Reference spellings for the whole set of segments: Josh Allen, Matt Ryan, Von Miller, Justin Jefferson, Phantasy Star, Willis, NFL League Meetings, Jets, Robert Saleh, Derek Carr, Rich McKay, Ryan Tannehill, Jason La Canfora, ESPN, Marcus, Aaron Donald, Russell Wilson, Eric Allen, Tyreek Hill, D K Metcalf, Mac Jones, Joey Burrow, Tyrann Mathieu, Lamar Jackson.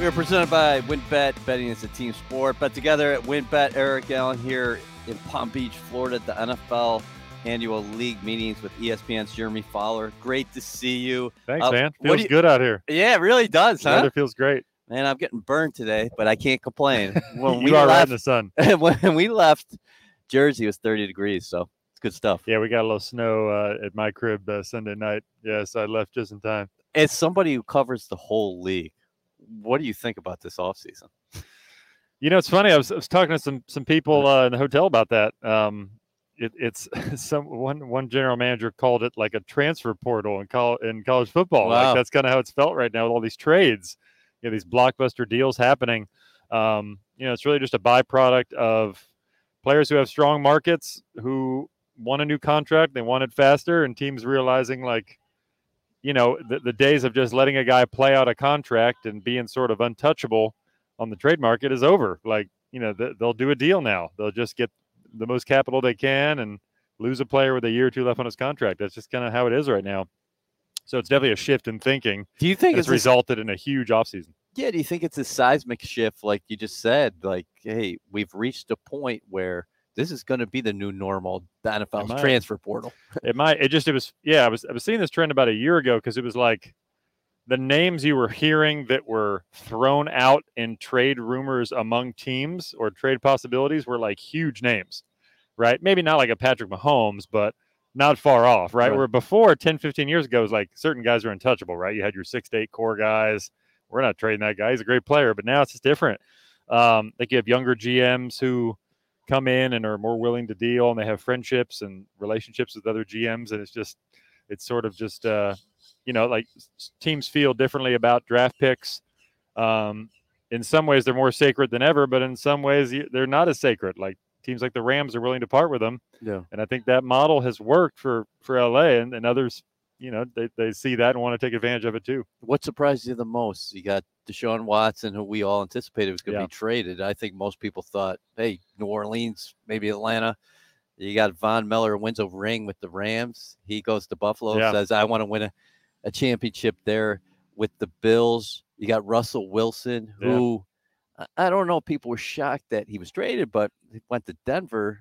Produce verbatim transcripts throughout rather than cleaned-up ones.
We are presented by WynnBET. Betting is a team sport. Bet together at WynnBET. Eric Allen here in Palm Beach, Florida, at the N F L annual league meetings with E S P N's Jeremy Fowler. Great to see you. Thanks, uh, man. Feels you, good out here. Yeah, it really does, the huh? Weather feels great. Man, I'm getting burned today, but I can't complain. When you we are left, right in the sun. When we left, Jersey was thirty degrees, so it's good stuff. Yeah, we got a little snow uh, at my crib uh, Sunday night. Yes, I left just in time. As somebody who covers the whole league, what do you think about this offseason? You know, it's funny. I was, I was talking to some some people uh, in the hotel about that. Um, it, it's some one one general manager called it like a transfer portal in, col- in college football. Wow. Like that's kind of how it's felt right now with all these trades, you know, these blockbuster deals happening. Um, you know, it's really just a byproduct of players who have strong markets who want a new contract. They want it faster, and teams realizing like, you know, the, the days of just letting a guy play out a contract and being sort of untouchable on the trade market is over. Like, you know, th- they'll do a deal now. They'll just get the most capital they can and lose a player with a year or two left on his contract. That's just kind of how it is right now. So it's definitely a shift in thinking. Do you think it's resulted in a huge offseason? Yeah. Do you think it's a seismic shift? Like you just said, like, hey, we've reached a point where this is going to be the new normal, the N F L's transfer portal. It might. It just, it was, yeah, I was, I was seeing this trend about a year ago because it was like the names you were hearing that were thrown out in trade rumors among teams or trade possibilities were like huge names, right? Maybe not like a Patrick Mahomes, but not far off, right? Right. Where before ten, fifteen years ago, it was like certain guys are untouchable, right? You had your six to eight core guys. We're not trading that guy. He's a great player, but now it's just different. Um, like you have younger G Ms who come in and are more willing to deal, and they have friendships and relationships with other G Ms. And it's just, it's sort of just, uh, you know, like teams feel differently about draft picks. Um, in some ways they're more sacred than ever, but in some ways they're not as sacred. Like teams like the Rams are willing to part with them. Yeah. And I think that model has worked for, for L A and, and others, you know, they, they see that and want to take advantage of it too. What surprised you the most? You got Deshaun Watson, who we all anticipated was going to yeah. be traded. I think most people thought, hey, New Orleans, maybe Atlanta. You got Von Miller, wins a ring with the Rams. He goes to Buffalo, yeah. says, I want to win a, a championship there with the Bills. You got Russell Wilson, who yeah. I, I don't know. People were shocked that he was traded, but he went to Denver.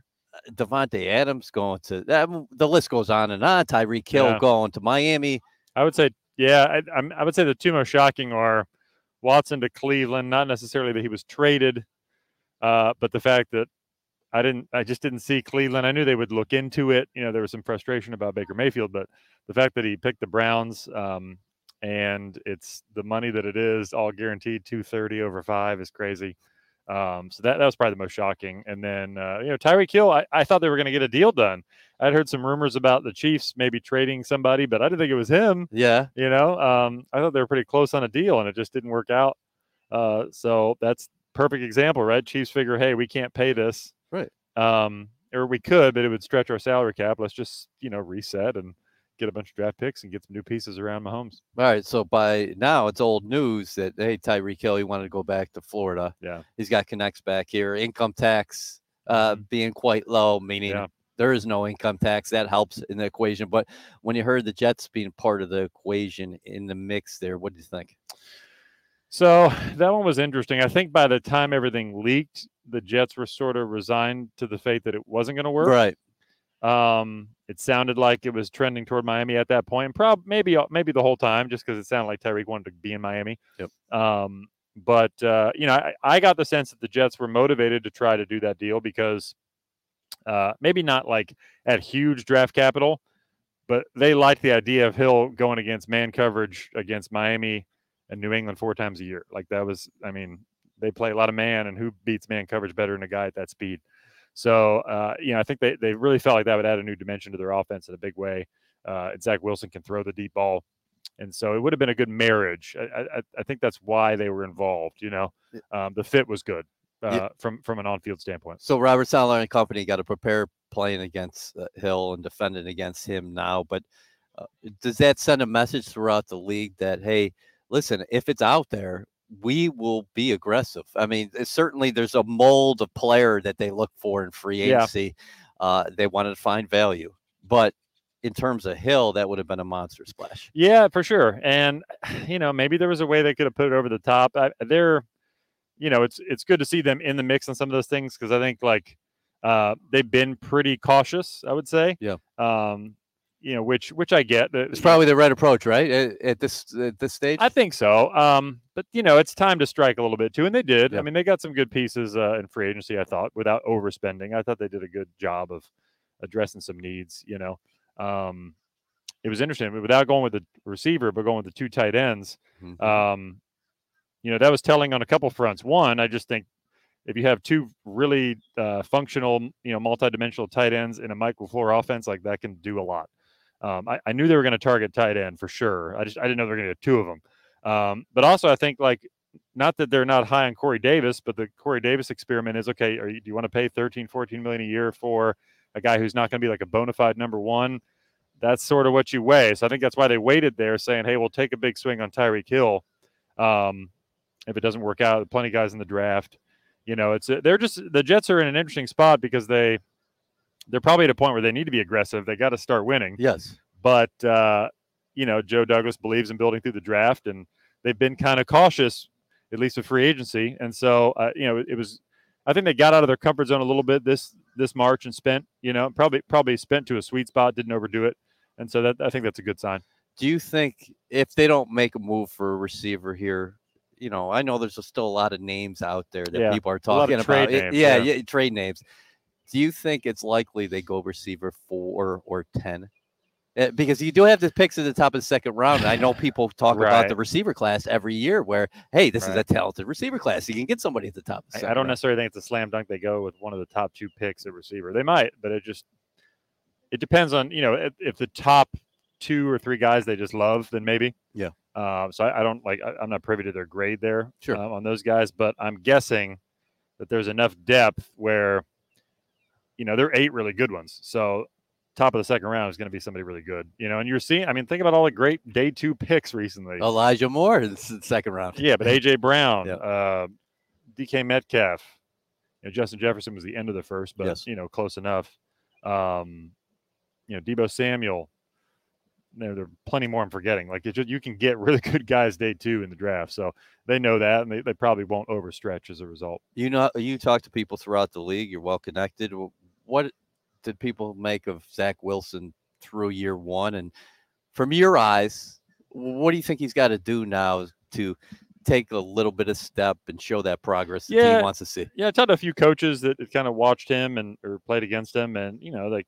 Davante Adams going to – the list goes on and on. Tyreek Hill yeah. going to Miami. I would say, yeah, I, I would say the two most shocking are Watson to Cleveland, not necessarily that he was traded, uh, but the fact that I didn't – I just didn't see Cleveland. I knew they would look into it. You know, there was some frustration about Baker Mayfield, but the fact that he picked the Browns um, and it's the money that it is, all guaranteed, two thirty over five is crazy. Um, so that, that was probably the most shocking. And then, uh, you know, Tyreek Hill, I, I thought they were going to get a deal done. I'd heard some rumors about the Chiefs maybe trading somebody, but I didn't think it was him. Yeah. You know, um, I thought they were pretty close on a deal and it just didn't work out. Uh, so that's perfect example, right? Chiefs figure, hey, we can't pay this. Right. Um, or we could, but it would stretch our salary cap. Let's just, you know, reset and get a bunch of draft picks and get some new pieces around Mahomes. All right, so by now it's old news that, hey, Tyreek Hill, he wanted to go back to Florida. Yeah. He's got connects back here. Income tax uh, being quite low, meaning yeah. there is no income tax. That helps in the equation. But when you heard the Jets being part of the equation in the mix there, what did you think? So that one was interesting. I think by the time everything leaked, the Jets were sort of resigned to the fate that it wasn't going to work. Right. Um, it sounded like it was trending toward Miami at that point, probably maybe maybe the whole time, just because it sounded like Tyreek wanted to be in Miami. Yep. Um, but uh, you know, I, I got the sense that the Jets were motivated to try to do that deal because uh, maybe not like at huge draft capital, but they liked the idea of Hill going against man coverage against Miami and New England four times a year. Like that was, I mean, they play a lot of man, and who beats man coverage better than a guy at that speed? So, uh, you know, I think they, they really felt like that would add a new dimension to their offense in a big way. Uh, and Zach Wilson can throw the deep ball. And so it would have been a good marriage. I, I, I think that's why they were involved, you know. Um, the fit was good uh, yeah. from, from an on-field standpoint. So Robert Saleh and company got to prepare playing against uh, Hill and defending against him now. But uh, does that send a message throughout the league that, hey, listen, if it's out there, we will be aggressive? I mean, certainly there's a mold of player that they look for in free agency. Yeah. Uh, they wanted to find value, but in terms of Hill, that would have been a monster splash. Yeah, for sure. And, you know, maybe there was a way they could have put it over the top. I, they're, you know, it's it's good to see them in the mix on some of those things, because I think, like, uh, they've been pretty cautious, I would say. Yeah. Um, you know, which which I get. It's probably the right approach, right, at, at this at this stage? I think so. Um, but, you know, it's time to strike a little bit, too, and they did. Yeah. I mean, they got some good pieces uh, in free agency, I thought, without overspending. I thought they did a good job of addressing some needs, you know. Um, it was interesting, without going with the receiver, but going with the two tight ends. Mm-hmm. Um, you know, that was telling on a couple fronts. One, I just think if you have two really uh, functional, you know, multidimensional tight ends in a Mike LaFleur offense, like, that can do a lot. Um, I, I knew they were going to target tight end for sure. I just I didn't know they were going to get two of them. Um, but also, I think, like, not that they're not high on Corey Davis, but the Corey Davis experiment is, okay, are you, do you want to pay thirteen, fourteen million a year for a guy who's not going to be like a bona fide number one? That's sort of what you weigh. So I think that's why they waited there, saying, hey, we'll take a big swing on Tyreek Hill. Um, if it doesn't work out, plenty of guys in the draft. You know, it's they're just the Jets are in an interesting spot, because they they're probably at a point where they need to be aggressive. They got to start winning. Yes. But, uh, you know, Joe Douglas believes in building through the draft, and they've been kind of cautious, at least with free agency. And so, uh, you know, it, it was I think they got out of their comfort zone a little bit this this March and spent, you know, probably probably spent to a sweet spot, didn't overdo it. And so that I think that's a good sign. Do you think if they don't make a move for a receiver here, you know, I know there's still a lot of names out there that yeah. people are talking about. Names, yeah, yeah, yeah, trade names. Do you think it's likely they go receiver four or ten? Because you do have the picks at the top of the second round. I know people talk right. about the receiver class every year where, hey, this right. is a talented receiver class. You can get somebody at the top. Of the I, I don't round. necessarily think it's a slam dunk. They go with one of the top two picks at receiver. They might, but it just it depends on, you know, if, if the top two or three guys they just love, then maybe. Yeah. Uh, so I, I don't like, I, I'm not privy to their grade there sure. uh, on those guys, but I'm guessing that there's enough depth where, you know, there are eight really good ones. So top of the second round is going to be somebody really good, you know, and you're seeing, I mean, think about all the great day two picks recently. Elijah Moore in the second round. Yeah. But A J Brown, yeah. uh, D K Metcalf, you know, Justin Jefferson was the end of the first, but yes. you know, close enough. Um, you know, Debo Samuel, there, there are plenty more I'm forgetting. Like, it just, you can get really good guys day two in the draft. So they know that, and they, they probably won't overstretch as a result. You know, you talk to people throughout the league, you're well connected. What did people make of Zach Wilson through year one? And from your eyes, what do you think he's got to do now to take a little bit of step and show that progress that yeah, he wants to see? Yeah, I talked to a few coaches that kind of watched him and or played against him. And, you know, like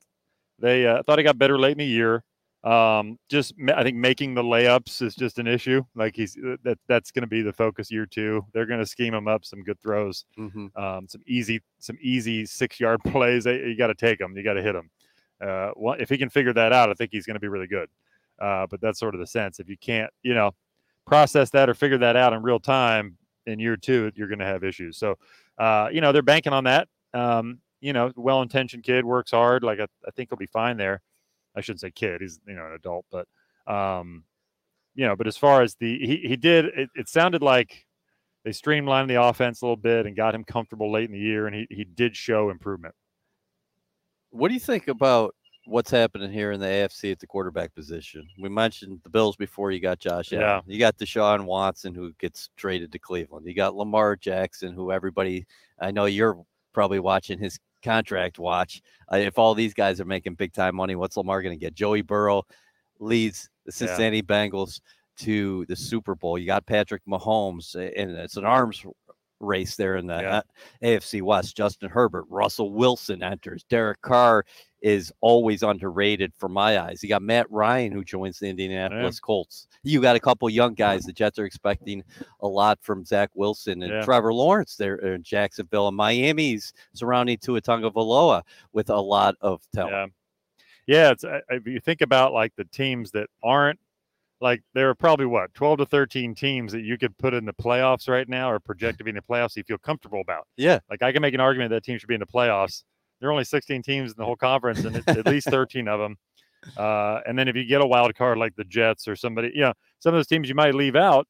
they uh, thought he got better late in the year. Um, just I think making the layups is just an issue. Like he's that that's going to be the focus year two. They're going to scheme him up some good throws, mm-hmm. um, some easy some easy six yard plays. You got to take them. You got to hit them. Uh, well, if he can figure that out, I think he's going to be really good. Uh, but that's sort of the sense. If you can't, you know, process that or figure that out in real time in year two, you're going to have issues. So, uh, you know, they're banking on that. Um, you know, well-intentioned kid, works hard. Like I, I think he'll be fine there. I shouldn't say kid. He's, you know, an adult, but, um, you know, but as far as the, he, he did, it, it sounded like they streamlined the offense a little bit and got him comfortable late in the year. And he, he did show improvement. What do you think about what's happening here in the A F C at the quarterback position? We mentioned the Bills before. You got Josh Allen. Yeah. You got Deshaun Watson, who gets traded to Cleveland. You got Lamar Jackson, who everybody, I know you're probably watching his contract watch. Uh, if all these guys are making big time money, what's Lamar going to get? Joey Burrow leads the Cincinnati yeah. Bengals to the Super Bowl. You got Patrick Mahomes, and it's an arms race there in the yeah. A F C West. Justin Herbert, Russell Wilson enters. Derek Carr is always underrated for my eyes. You got Matt Ryan, who joins the Indianapolis yeah. Colts. You got a couple young guys. The Jets are expecting a lot from Zach Wilson and yeah. Trevor Lawrence there in Jacksonville, and Miami's surrounding Tua Tagovailoa with a lot of talent. Yeah, yeah it's, I, if you think about like the teams that aren't, like there are probably what twelve to thirteen teams that you could put in the playoffs right now or project to be in the playoffs you feel comfortable about. Yeah. Like I can make an argument that team should be in the playoffs. There are only sixteen teams in the whole conference, and it's at least thirteen of them. Uh, and then if you get a wild card like the Jets or somebody, you know, some of those teams you might leave out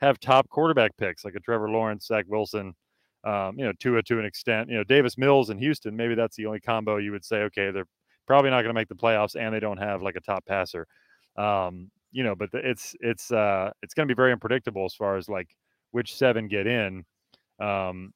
have top quarterback picks like a Trevor Lawrence, Zach Wilson, um, you know, Tua to an extent. You know, Davis Mills in Houston, maybe that's the only combo you would say, okay, they're probably not going to make the playoffs, and they don't have like a top passer. Um, you know, but the, it's it's uh, it's going to be very unpredictable as far as like which seven get in, because um,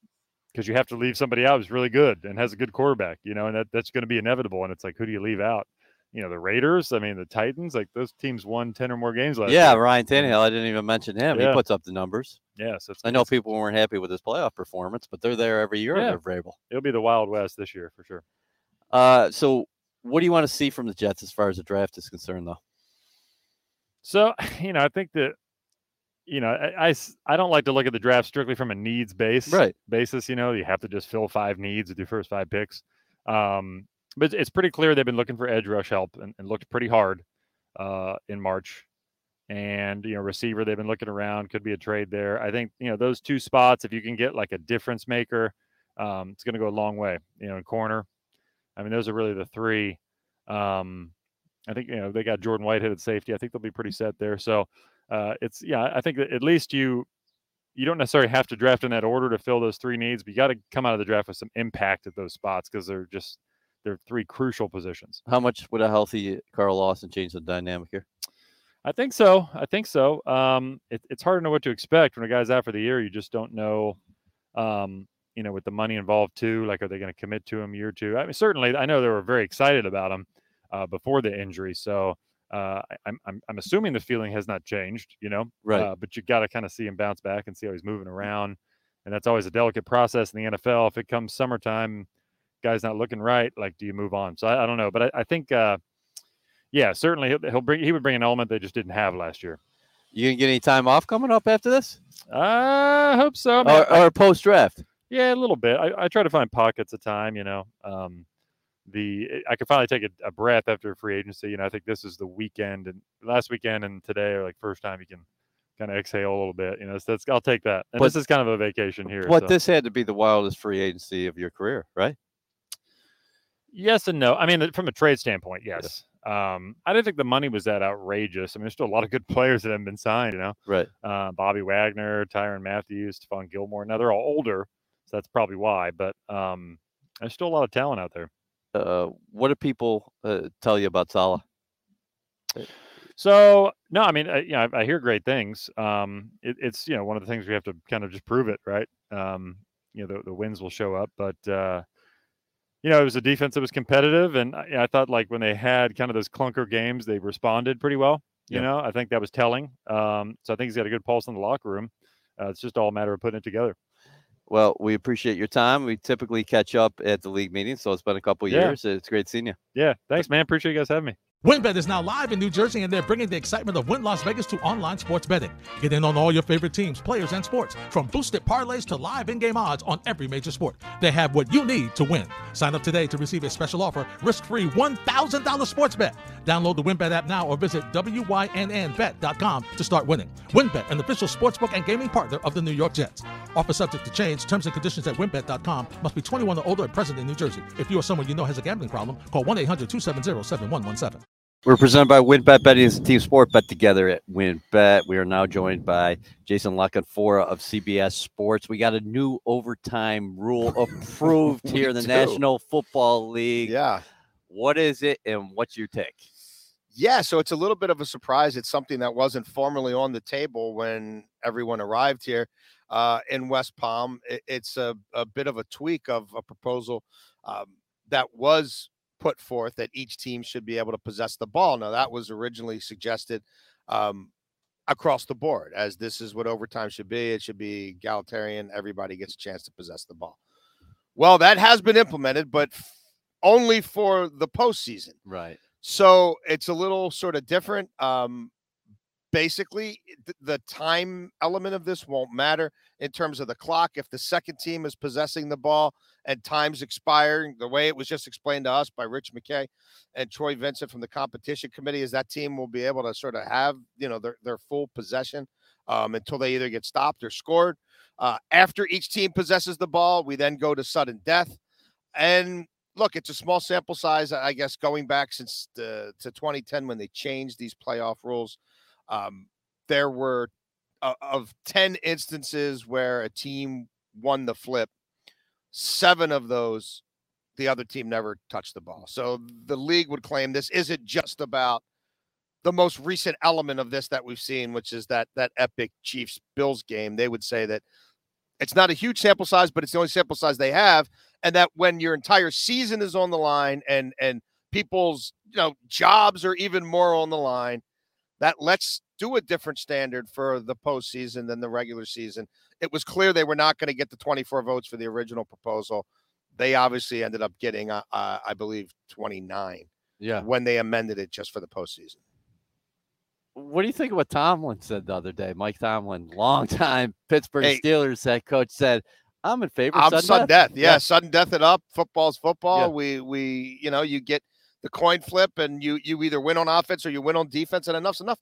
you have to leave somebody out who's really good and has a good quarterback. You know, and that, that's going to be inevitable. And it's like, who do you leave out? You know, the Raiders, I mean, the Titans, like those teams won ten or more games last year. Yeah, Ryan Tannehill, I didn't even mention him. Yeah. He puts up the numbers. Yeah. So it's, I know people weren't happy with his playoff performance, but they're there every year. Yeah. They're able. It'll be the Wild West this year for sure. Uh, so what do you want to see from the Jets as far as the draft is concerned, though? So, you know, I think that, you know, I, I, I don't like to look at the draft strictly from a needs base right. basis. You know, you have to just fill five needs with your first five picks. Um But it's pretty clear they've been looking for edge rush help and, and looked pretty hard uh, in March. And, you know, receiver, they've been looking around. Could be a trade there. I think, you know, those two spots, if you can get like a difference maker, um, it's going to go a long way. You know, in corner. I mean, those are really the three. Um, I think, you know, they got Jordan Whitehead at safety. I think they'll be pretty set there. So uh, it's, yeah, I think that at least you, you don't necessarily have to draft in that order to fill those three needs, but you got to come out of the draft with some impact at those spots because they're just, they're three crucial positions. How much would a healthy Carl Lawson change the dynamic here? I think so. I think so. Um, it, it's hard to know what to expect when a guy's out for the year. You just don't know, um, you know, with the money involved too. Like, are they going to commit to him year two? I mean, certainly, I know they were very excited about him uh, before the injury. So uh, I'm, I'm I'm assuming the feeling has not changed, you know. Right. Uh, but you got to kind of see him bounce back and see how he's moving around. And that's always a delicate process in the N F L. If it comes summertime, guy's not looking right, like, do you move on? So I, I don't know, but I, I think, uh, yeah, certainly he'll, he'll bring, he would bring an element they just didn't have last year. You gonna get any time off coming up after this? I hope so. I mean, or, or post draft? Yeah, a little bit. I, I try to find pockets of time, you know. Um, the I could finally take a, a breath after free agency. You know, I think this is the weekend and last weekend and today are like first time you can kind of exhale a little bit. You know, so that's, I'll take that. And but, this is kind of a vacation here. But so. This had to be the wildest free agency of your career, right? Yes and no. I mean, from a trade standpoint, yes. Yeah. Um, I didn't think the money was that outrageous. I mean, there's still a lot of good players that haven't been signed, you know. Right. Uh, Bobby Wagner, Tyrann Mathieu, Stephon Gilmore. Now, they're all older, so that's probably why. But um, there's still a lot of talent out there. Uh, what do people uh, tell you about Saleh? So, no, I mean, I, you know, I, I hear great things. Um, it, it's, you know, one of the things we have to kind of just prove it, right? Um, you know, the, the wins will show up, but uh, – you know, it was a defense that was competitive, and I, I thought, like, when they had kind of those clunker games, they responded pretty well. You yeah. know, I think that was telling. Um, so I think he's got a good pulse in the locker room. Uh, it's just all a matter of putting it together. Well, we appreciate your time. We typically catch up at the league meeting, so it's been a couple yeah. years. It's great seeing you. Yeah, thanks, man. Appreciate you guys having me. WynnBET is now live in New Jersey, and they're bringing the excitement of Wynn Las Vegas to online sports betting. Get in on all your favorite teams, players, and sports, from boosted parlays to live in-game odds on every major sport. They have what you need to win. Sign up today to receive a special offer, risk-free one thousand dollars sports bet. Download the WynnBET app now or visit wynnbet dot com to start winning. WynnBET, an official sportsbook and gaming partner of the New York Jets. Offer subject to change. Terms and conditions at wynnbet dot com. Must be twenty-one or older and present in New Jersey. If you or someone you know has a gambling problem, call one eight hundred two seven zero seven one one seven. We're presented by WynnBET. Betting is a team sport. Bet together at WynnBET. We are now joined by Jason La Canfora of C B S Sports. We got a new overtime rule approved here in the do. National Football League. Yeah. What is it and what's your take? Yeah, so it's a little bit of a surprise. It's something that wasn't formally on the table when everyone arrived here uh, in West Palm. It, it's a, a bit of a tweak of a proposal um, that was put forth that each team should be able to possess the ball. Now, that was originally suggested um, across the board, as this is what overtime should be. It should be egalitarian. Everybody gets a chance to possess the ball. Well, that has been implemented, but f- only for the postseason. Right. So it's a little sort of different. Um, basically, th- the time element of this won't matter in terms of the clock. If the second team is possessing the ball and time's expiring, the way it was just explained to us by Rich McKay and Troy Vincent from the competition committee, is that team will be able to sort of have, you know, their, their full possession um, until they either get stopped or scored. Uh, after each team possesses the ball, we then go to sudden death. And look, it's a small sample size, I guess, going back since the, to twenty ten when they changed these playoff rules. Um, there were uh, of ten instances where a team won the flip, seven of those the other team never touched the ball. So the league would claim this isn't just about the most recent element of this that we've seen, which is that that epic Chiefs-Bills game. They would say that it's not a huge sample size, but it's the only sample size they have, and that when your entire season is on the line and and people's, you know, jobs are even more on the line, that let's do a different standard for the postseason than the regular season. It was clear they were not going to get the twenty-four votes for the original proposal. They obviously ended up getting, uh, uh, I believe, twenty-nine yeah. when they amended it just for the postseason. What do you think of what Tomlin said the other day? Mike Tomlin, longtime Pittsburgh hey, Steelers head coach, said, I'm in favor of sudden, sudden death. death. Yeah, yeah, sudden death it up. Football's football. Yeah. We, we, you know, you get the coin flip and you you either win on offense or you win on defense, and enough's enough.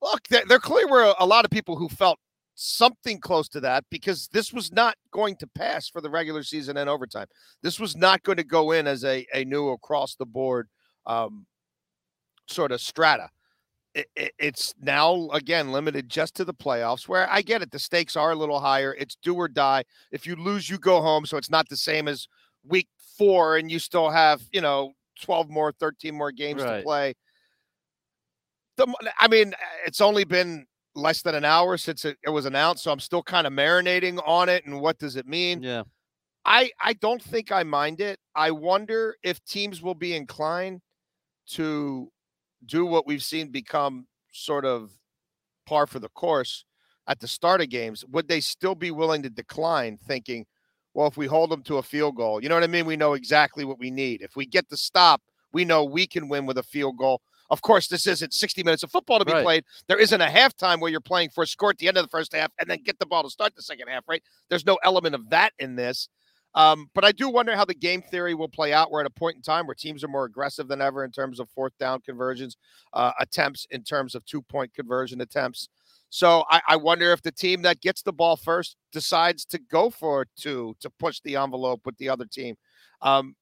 Look, there, there clearly were a lot of people who felt something close to that, because this was not going to pass for the regular season and overtime. This was not going to go in as a, a new across-the-board um, sort of strata. It, it, it's now, again, limited just to the playoffs, where I get it. The stakes are a little higher. It's do or die. If you lose, you go home, so it's not the same as week four, and you still have, you know, twelve more, thirteen more games right. to play. The, I mean, it's only been less than an hour since it, it was announced, so I'm still kind of marinating on it and what does it mean. Yeah, I, I don't think I mind it. I wonder if teams will be inclined to do what we've seen become sort of par for the course at the start of games. Would they still be willing to decline, thinking, well, if we hold them to a field goal, you know what I mean? We know exactly what we need. If we get the stop, we know we can win with a field goal. Of course, this isn't sixty minutes of football to be right. played. There isn't a halftime where you're playing for a score at the end of the first half and then get the ball to start the second half, right? There's no element of that in this. Um, but I do wonder how the game theory will play out. We're at a point in time where teams are more aggressive than ever in terms of fourth down conversions, uh, attempts in terms of two-point conversion attempts. So I, I wonder if the team that gets the ball first decides to go for two to push the envelope with the other team. Um,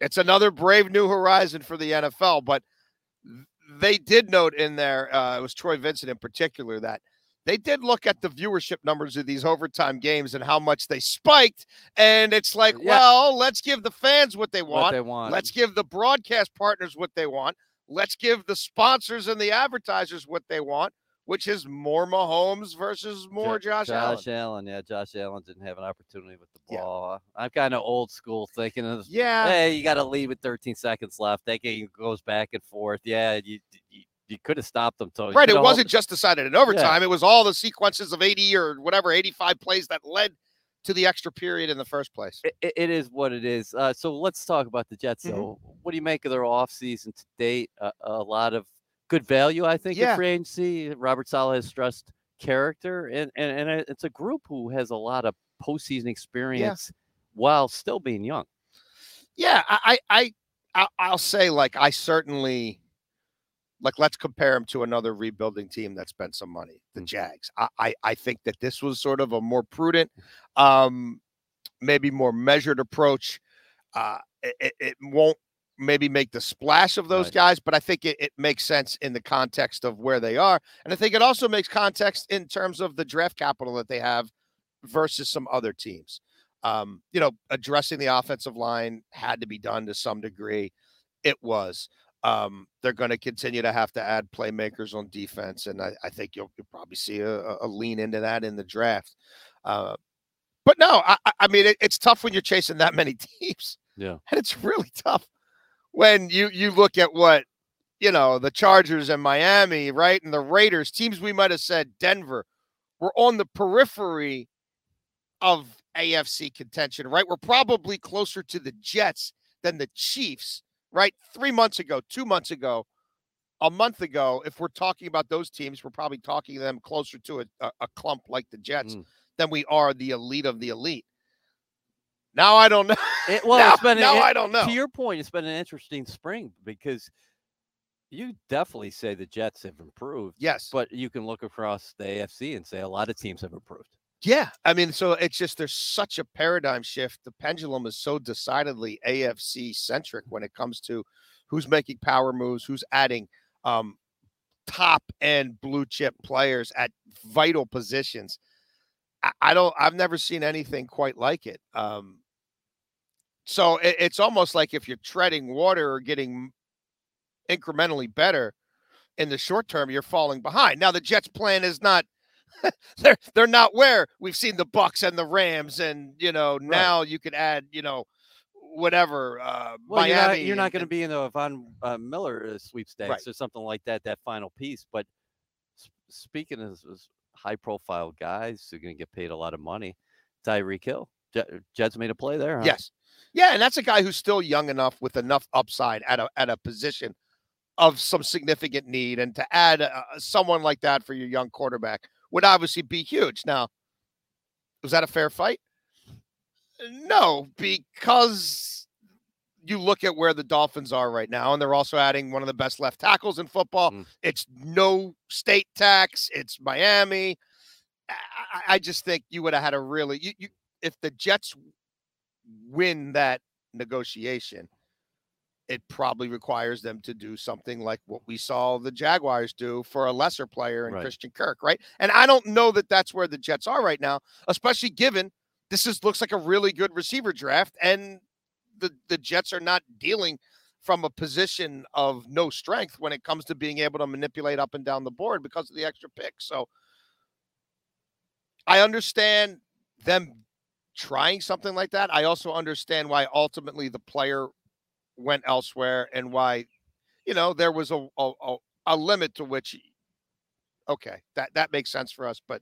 it's another brave new horizon for the N F L, but they did note in there, uh, it was Troy Vincent in particular, that they did look at the viewership numbers of these overtime games and how much they spiked. And it's like, yeah. well, let's give the fans what they, what they want. Let's give the broadcast partners what they want. Let's give the sponsors and the advertisers what they want, which is more Mahomes versus more J- Josh, Josh Allen. Josh Allen, yeah. Josh Allen didn't have an opportunity with the ball. Yeah. I'm kind of old school thinking of, yeah. hey, you got to lead with thirteen seconds left. That game goes back and forth. Yeah, you you You could have stopped them. Till, right. It wasn't just decided in overtime. Yeah. It was all the sequences of eighty or whatever, eighty-five plays that led to the extra period in the first place. It, it is what it is. Uh, so let's talk about the Jets. Mm-hmm. So what do you make of their offseason to date? Uh, a lot of good value, I think, yeah. in free agency. Robert Saleh has stressed character. And, and, and it's a group who has a lot of postseason experience yeah. while still being young. Yeah. I, I, I I'll say, like, I certainly... Like, let's compare them to another rebuilding team that spent some money, the Jags. I, I, I think that this was sort of a more prudent, um, maybe more measured approach. Uh, it, it won't maybe make the splash of those right. guys, but I think it, it makes sense in the context of where they are. And I think it also makes context in terms of the draft capital that they have versus some other teams. Um, you know, addressing the offensive line had to be done to some degree. It was. Um, they're going to continue to have to add playmakers on defense, and I, I think you'll, you'll probably see a, a lean into that in the draft. Uh, but no, I, I mean, it, it's tough when you're chasing that many teams. Yeah, and it's really tough when you you look at what, you know, the Chargers and Miami, right, and the Raiders, teams we might have said Denver were on the periphery of A F C contention, right? We're probably closer to the Jets than the Chiefs. Right. Three months ago, two months ago, a month ago, if we're talking about those teams, we're probably talking them closer to a, a clump like the Jets mm. than we are the elite of the elite. Now, I don't know. It, well, now, it's been now an, I don't know. To your point, it's been an interesting spring because you definitely say the Jets have improved. Yes. But you can look across the A F C and say a lot of teams have improved. Yeah. I mean, so it's just, there's such a paradigm shift. The pendulum is so decidedly A F C centric when it comes to who's making power moves, who's adding um, top end blue chip players at vital positions. I, I don't, I've never seen anything quite like it. Um, So it, it's almost like if you're treading water or getting incrementally better in the short term, you're falling behind. Now the Jets' plan is not they're they're not where we've seen the Bucs and the Rams, and you know now right. you could add you know whatever. Uh, well, Miami, you're not, you're not going to be in the Von uh, Miller sweepstakes right. or something like that. That final piece, but speaking of high-profile guys who are going to get paid a lot of money, Tyreek Hill, Jets made a play there. Huh? Yes. Yeah, and that's a guy who's still young enough with enough upside at a at a position of some significant need, and to add uh, someone like that for your young quarterback would obviously be huge. Now, was that a fair fight? No, because you look at where the Dolphins are right now, and they're also adding one of the best left tackles in football. Mm. It's no state tax. It's Miami. I, I just think you would have had a really you, you, if the Jets win that negotiation, it probably requires them to do something like what we saw the Jaguars do for a lesser player in right. Christian Kirk, right? And I don't know that that's where the Jets are right now, especially given this is looks like a really good receiver draft, and the, the Jets are not dealing from a position of no strength when it comes to being able to manipulate up and down the board because of the extra pick. So I understand them trying something like that. I also understand why ultimately the player went elsewhere and why, you know, there was a a, a limit to which, okay, that, that makes sense for us, but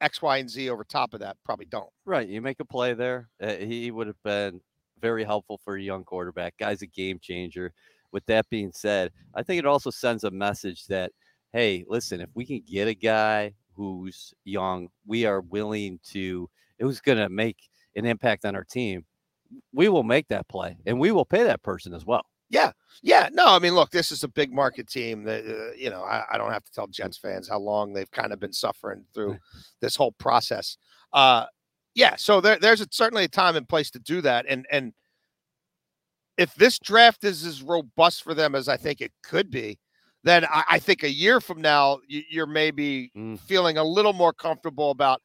X, Y, and Z over top of that probably don't. Right. You make a play there. Uh, he would have been very helpful for a young quarterback. Guy's a game changer. With that being said, I think it also sends a message that, hey, listen, if we can get a guy who's young, we are willing to, it was going to make an impact on our team. We will make that play, and we will pay that person as well. Yeah. Yeah. No, I mean, look, this is a big market team that, uh, you know, I, I don't have to tell Jets fans how long they've kind of been suffering through this whole process. Uh, yeah. So there, there's a, certainly a time and place to do that. And, and if this draft is as robust for them as I think it could be, then I, I think a year from now, you, you're maybe mm. feeling a little more comfortable about,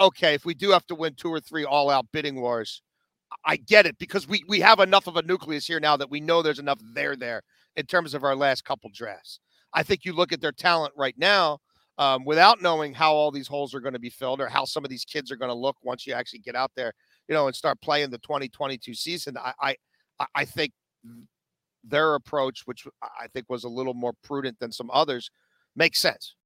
okay, if we do have to win two or three all out bidding wars, I get it, because we, we have enough of a nucleus here now that we know there's enough there there in terms of our last couple drafts. I think you look at their talent right now um, without knowing how all these holes are going to be filled or how some of these kids are going to look once you actually get out there, you know, and start playing the twenty twenty-two season. I, I, I think their approach, which I think was a little more prudent than some others, makes sense.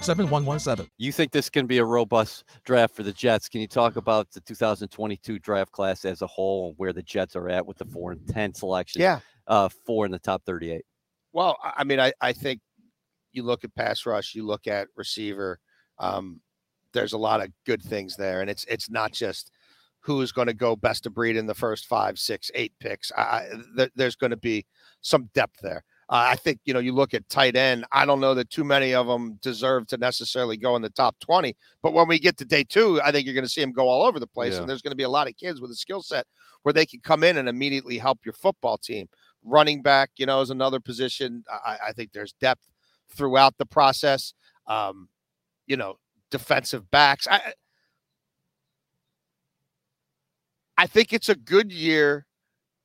seven one one seven. You think this can be a robust draft for the Jets? Can you talk about the two thousand twenty-two draft class as a whole, where the Jets are at with the four and ten selection? Yeah. Uh, four in the top thirty-eight. Well, I mean, I, I think you look at pass rush, you look at receiver. Um, there's a lot of good things there. And it's it's not just who's going to go best of breed in the first five, six, eight picks. I, th- there's going to be some depth there. Uh, I think, you know, you look at tight end. I don't know that too many of them deserve to necessarily go in the top twenty. But when we get to day two, I think you're going to see them go all over the place. Yeah. And there's going to be a lot of kids with a skill set where they can come in and immediately help your football team. Running back, you know, is another position. I, I think there's depth throughout the process. Um, you know, defensive backs. I, I think it's a good year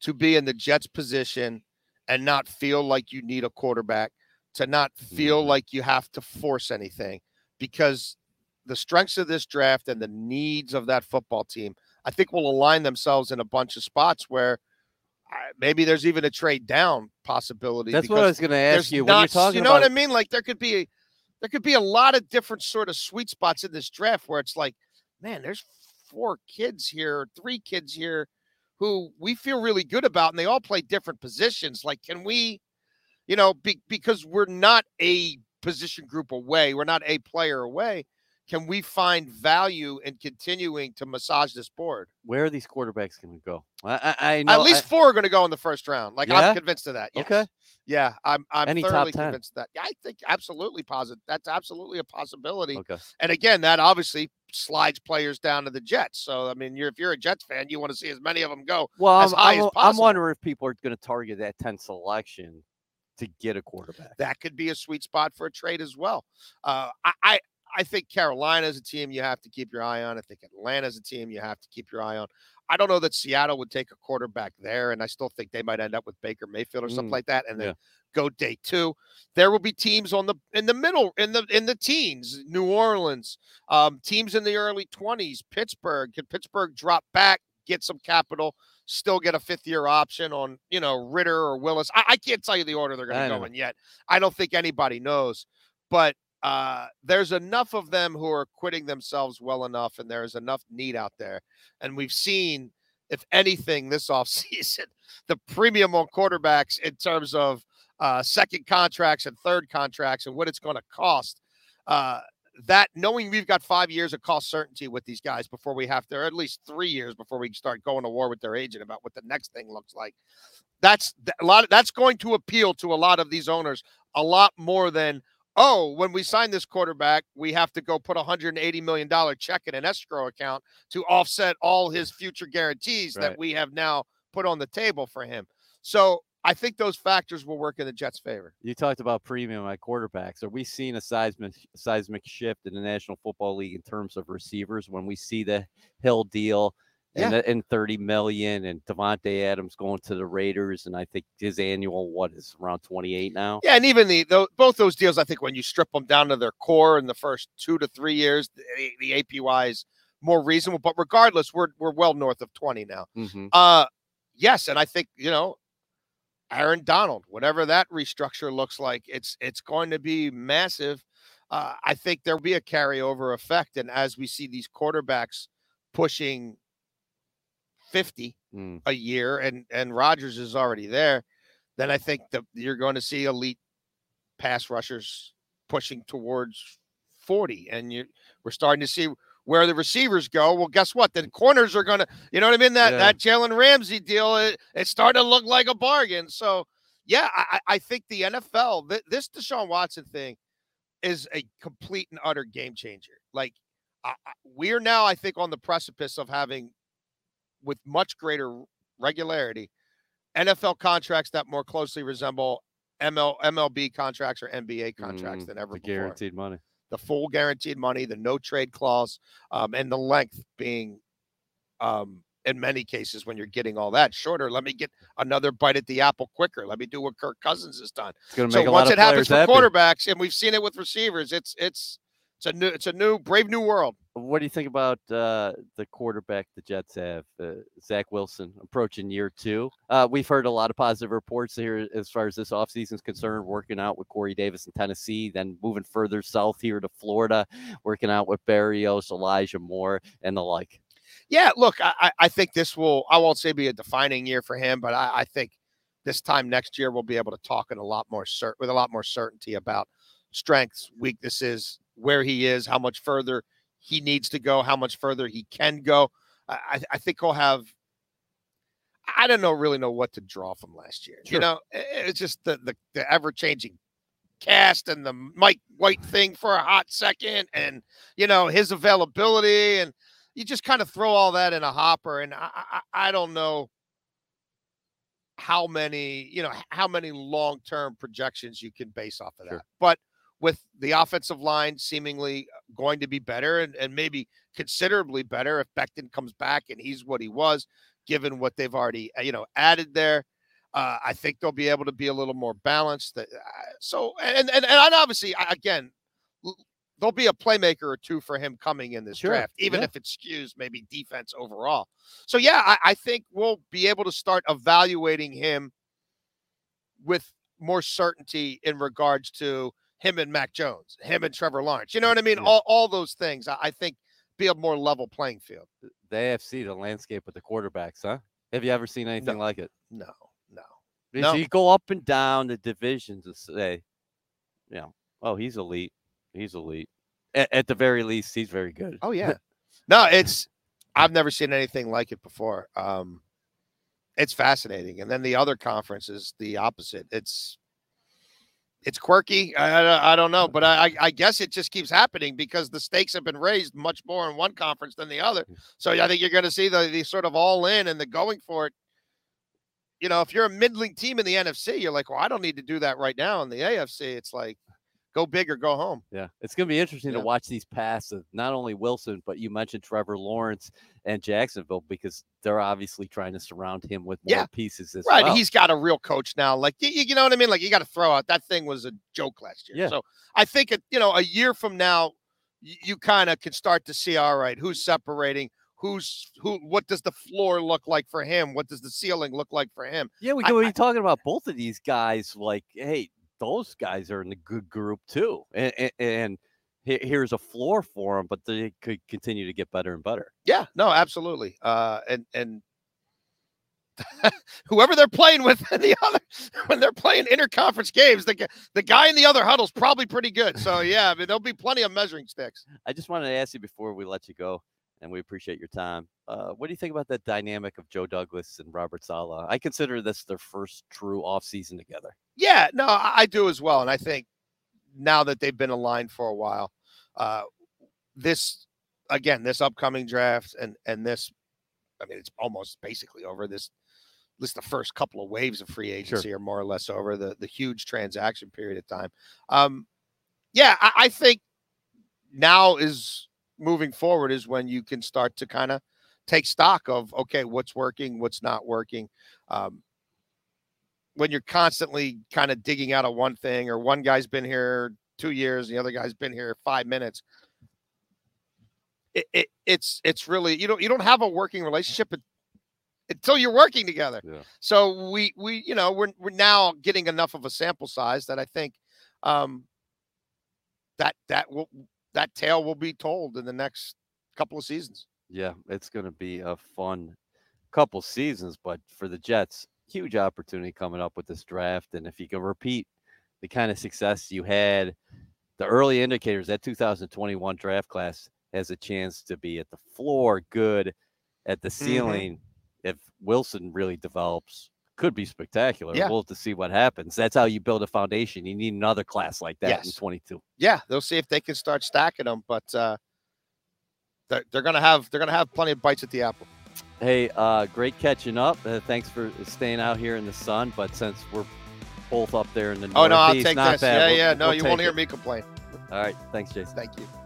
to be in the Jets position and not feel like you need a quarterback, to not feel like you have to force anything, because the strengths of this draft and the needs of that football team, I think, will align themselves in a bunch of spots where maybe there's even a trade down possibility. That's what I was going to ask you. When not, you're talking you know about what I mean? Like there could be, a, there could be a lot of different sort of sweet spots in this draft where it's like, man, there's four kids here, three kids here, who we feel really good about, and they all play different positions. Like, can we, you know, be, because we're not a position group away, we're not a player away, can we find value in continuing to massage this board? Where are these quarterbacks going to go? I, I, I know at least I, four are going to go in the first round. Like, yeah? I'm convinced of that. Yes. Okay. Yeah, I'm I'm Any thoroughly convinced of that. I think absolutely positive. That's absolutely a possibility. Okay. And again, that obviously slides players down to the Jets. So, I mean, you're, if you're a Jets fan, you want to see as many of them go well, as I'm, high I'm, as possible. I'm wondering if people are going to target that tenth selection to get a quarterback. That could be a sweet spot for a trade as well. Uh, I, I I think Carolina is a team you have to keep your eye on. I think Atlanta is a team you have to keep your eye on. I don't know that Seattle would take a quarterback there, and I still think they might end up with Baker Mayfield or something mm, like that, and then yeah. go day two. There will be teams on the in the middle, in the in the teens, New Orleans, um, teams in the early twenties, Pittsburgh. Can Pittsburgh drop back, get some capital, still get a fifth-year option on, you know, Ritter or Willis? I, I can't tell you the order they're going to go know. in yet. I don't think anybody knows, but uh, there's enough of them who are acquitting themselves well enough, and there's enough need out there. And we've seen, if anything, this offseason, the premium on quarterbacks in terms of uh, second contracts and third contracts and what it's going to cost. Uh, that knowing we've got five years of cost certainty with these guys before we have to, or at least three years before we start going to war with their agent about what the next thing looks like. That's a lot. Of, that's going to appeal to a lot of these owners a lot more than, oh, when we sign this quarterback, we have to go put a one hundred eighty million dollars check in an escrow account to offset all his future guarantees right. that we have now put on the table for him. So I think those factors will work in the Jets' favor. You talked about premium at quarterbacks. Are we seeing a seismic seismic shift in the National Football League in terms of receivers when we see the Hill deal yeah. and, and thirty million dollars and Davante Adams going to the Raiders, and I think his annual, what, is around twenty-eight now? Yeah, and even the, the both those deals, I think when you strip them down to their core in the first two to three years, the, the A P Y is more reasonable. But regardless, we're we're well north of twenty now. Mm-hmm. Uh, yes, and I think, you know, Aaron Donald, whatever that restructure looks like, it's it's going to be massive. Uh, I think there'll be a carryover effect. And as we see these quarterbacks pushing fifty mm. a year and, and Rodgers is already there, then I think that you're going to see elite pass rushers pushing towards forty. And you we're starting to see where the receivers go. Well, guess what? The corners are going to, you know what I mean? That yeah. that Jalen Ramsey deal, it, it's starting to look like a bargain. So, yeah, I, I think the N F L, th- this Deshaun Watson thing is a complete and utter game changer. Like, I, I, we're now, I think, on the precipice of having, with much greater regularity, N F L contracts that more closely resemble M L, M L B contracts or N B A contracts mm, than ever the before. Guaranteed money. The full guaranteed money, the no trade clause, um, and the length being, um, in many cases, when you're getting all that shorter, let me get another bite at the apple quicker. Let me do what Kirk Cousins has done. It's gonna make so a once lot it of happens for happy. quarterbacks, and we've seen it with receivers, it's it's it's a new it's a new brave new world. What do you think about uh, the quarterback the Jets have, uh, Zach Wilson, approaching year two? Uh, we've heard a lot of positive reports here as far as this offseason is concerned, working out with Corey Davis in Tennessee, then moving further south here to Florida, working out with Berrios, Elijah Moore, and the like. Yeah, look, I, I think this will, I won't say be a defining year for him, but I, I think this time next year we'll be able to talk in a lot more cert- with a lot more certainty about strengths, weaknesses, where he is, how much further he needs to go, how much further he can go. I, I think he'll have, I don't know, really know what to draw from last year. Sure. You know, it's just the, the, the ever-changing cast and the Mike White thing for a hot second and, you know, his availability. And you just kind of throw all that in a hopper. And I, I, I don't know how many, you know, how many long-term projections you can base off of sure. that. But with the offensive line seemingly going to be better and, and maybe considerably better if Becton comes back and he's what he was, given what they've already, you know, added there, uh, I think they'll be able to be a little more balanced. Uh, so, and, and, and obviously, again, there'll be a playmaker or two for him coming in this sure. draft, even yeah. if it skews maybe defense overall. So, yeah, I, I think we'll be able to start evaluating him with more certainty in regards to him and Mac Jones, him and Trevor Lawrence. You know what I mean? Yeah. All all those things, I, I think, be a more level playing field. The A F C, the landscape with the quarterbacks, huh? Have you ever seen anything no. like it? No, no. Because no. you go up and down the divisions and say, you know, oh, he's elite. He's elite. at, at the very least, he's very good. Oh, yeah. No, it's – I've never seen anything like it before. Um, it's fascinating. And then the other conference is the opposite. It's it's quirky. I, I, I don't know. But I, I guess it just keeps happening because the stakes have been raised much more in one conference than the other. So I think you're going to see the, the sort of all-in and the going for it. You know, if you're a middling team in the N F C, you're like, well, I don't need to do that right now. In the A F C, it's like, go big or go home. Yeah, it's going to be interesting yeah. to watch these pass of not only Wilson, but you mentioned Trevor Lawrence and Jacksonville because they're obviously trying to surround him with more yeah. pieces as right. well. Right, he's got a real coach now. Like, you, you know what I mean? Like, you got to throw out. That thing was a joke last year. Yeah. So I think, it, you know, a year from now, you, you kind of can start to see, all right, who's separating. Who's who? What does the floor look like for him? What does the ceiling look like for him? Yeah, we could be talking about both of these guys. Like, hey, those guys are in the good group too, and, and, and here's a floor for them. But they could continue to get better and better. Yeah, no, absolutely. Uh, and and whoever they're playing with, in the other when they're playing interconference games, the the guy in the other huddle's probably pretty good. So yeah, I mean, there'll be plenty of measuring sticks. I just wanted to ask you before we let you go. And we appreciate your time. Uh, what do you think about that dynamic of Joe Douglas and Robert Saleh? I consider this their first true offseason together. Yeah, no, I do as well. And I think now that they've been aligned for a while, uh, this, again, this upcoming draft and and this, I mean, it's almost basically over. This, at least the first couple of waves of free agency sure. are more or less over, the, the huge transaction period of time. Um, yeah, I, I think now is... moving forward is when you can start to kind of take stock of, okay, what's working, what's not working. Um, when you're constantly kind of digging out of one thing or one guy's been here two years, and the other guy's been here five minutes. It, it it's, it's really, you don't, you don't have a working relationship until you're working together. Yeah. So we, we, you know, we're, we're now getting enough of a sample size that I think um, that, that will, that tale will be told in the next couple of seasons. Yeah, it's going to be a fun couple seasons, but for the Jets, huge opportunity coming up with this draft. And if you can repeat the kind of success you had, the early indicators, that two thousand twenty-one draft class has a chance to be at the floor, good at the ceiling. Mm-hmm. If Wilson really develops, could be spectacular. Yeah. We'll have to see what happens. That's how you build a foundation. You need another class like that yes. in twenty-two. Yeah, they'll see if they can start stacking them, but uh, they're, they're gonna have they're gonna have plenty of bites at the apple. Hey, uh, great catching up. Uh, thanks for staying out here in the sun. But since we're both up there in the oh northeast, no, I'll take this. Bad. Yeah, we'll, yeah. No, we'll you won't hear it. me complain. All right, thanks, Jason. Thank you.